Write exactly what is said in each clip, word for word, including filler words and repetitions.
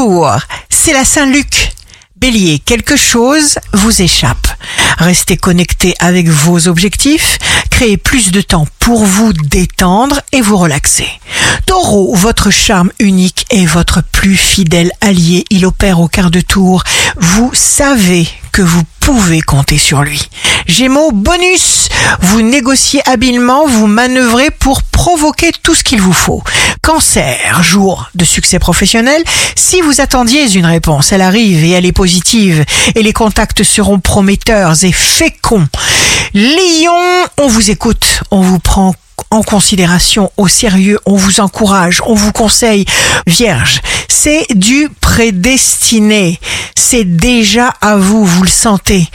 jour, c'est la Saint-Luc. Bélier, quelque chose vous échappe. Restez connecté avec vos objectifs, créez plus de temps pour vous détendre et vous relaxer. Taureau, votre charme unique est votre plus fidèle allié. Il opère au quart de tour. Vous savez que vous pouvez compter sur lui. Gémeaux, bonus, vous négociez habilement, vous manœuvrez pour provoquer tout ce qu'il vous faut. Cancer, jour de succès professionnel. Si vous attendiez une réponse, elle arrive et elle est positive. Et les contacts seront prometteurs et féconds. Lion, on vous écoute, on vous prend en considération, au sérieux, on vous encourage, on vous conseille. Vierge, c'est du prédestiné, c'est déjà à vous, vous le sentez.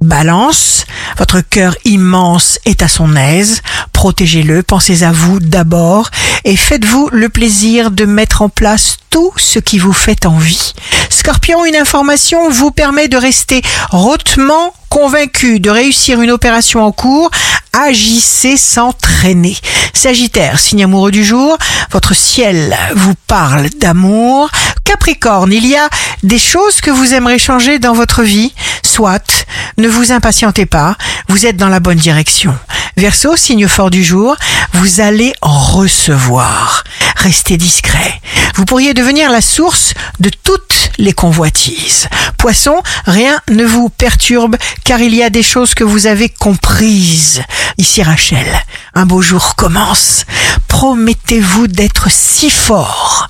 Balance, votre cœur immense est à son aise, protégez-le, pensez à vous d'abord et faites-vous le plaisir de mettre en place tout ce qui vous fait envie. Scorpion, une information vous permet de rester hautement convaincu de réussir une opération en cours, agissez sans traîner. Sagittaire, signe amoureux du jour, votre ciel vous parle d'amour. Capricorne, il y a des choses que vous aimerez changer dans votre vie, soit, ne vous impatientez pas, vous êtes dans la bonne direction. Verseau, signe fort du jour, vous allez en recevoir. Restez discret. Vous pourriez devenir la source de toutes les convoitises. Poisson, rien ne vous perturbe car il y a des choses que vous avez comprises. Ici Rachel, un beau jour commence. Promettez-vous d'être si fort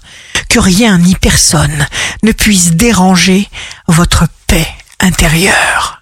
que rien ni personne ne puisse déranger votre paix intérieure.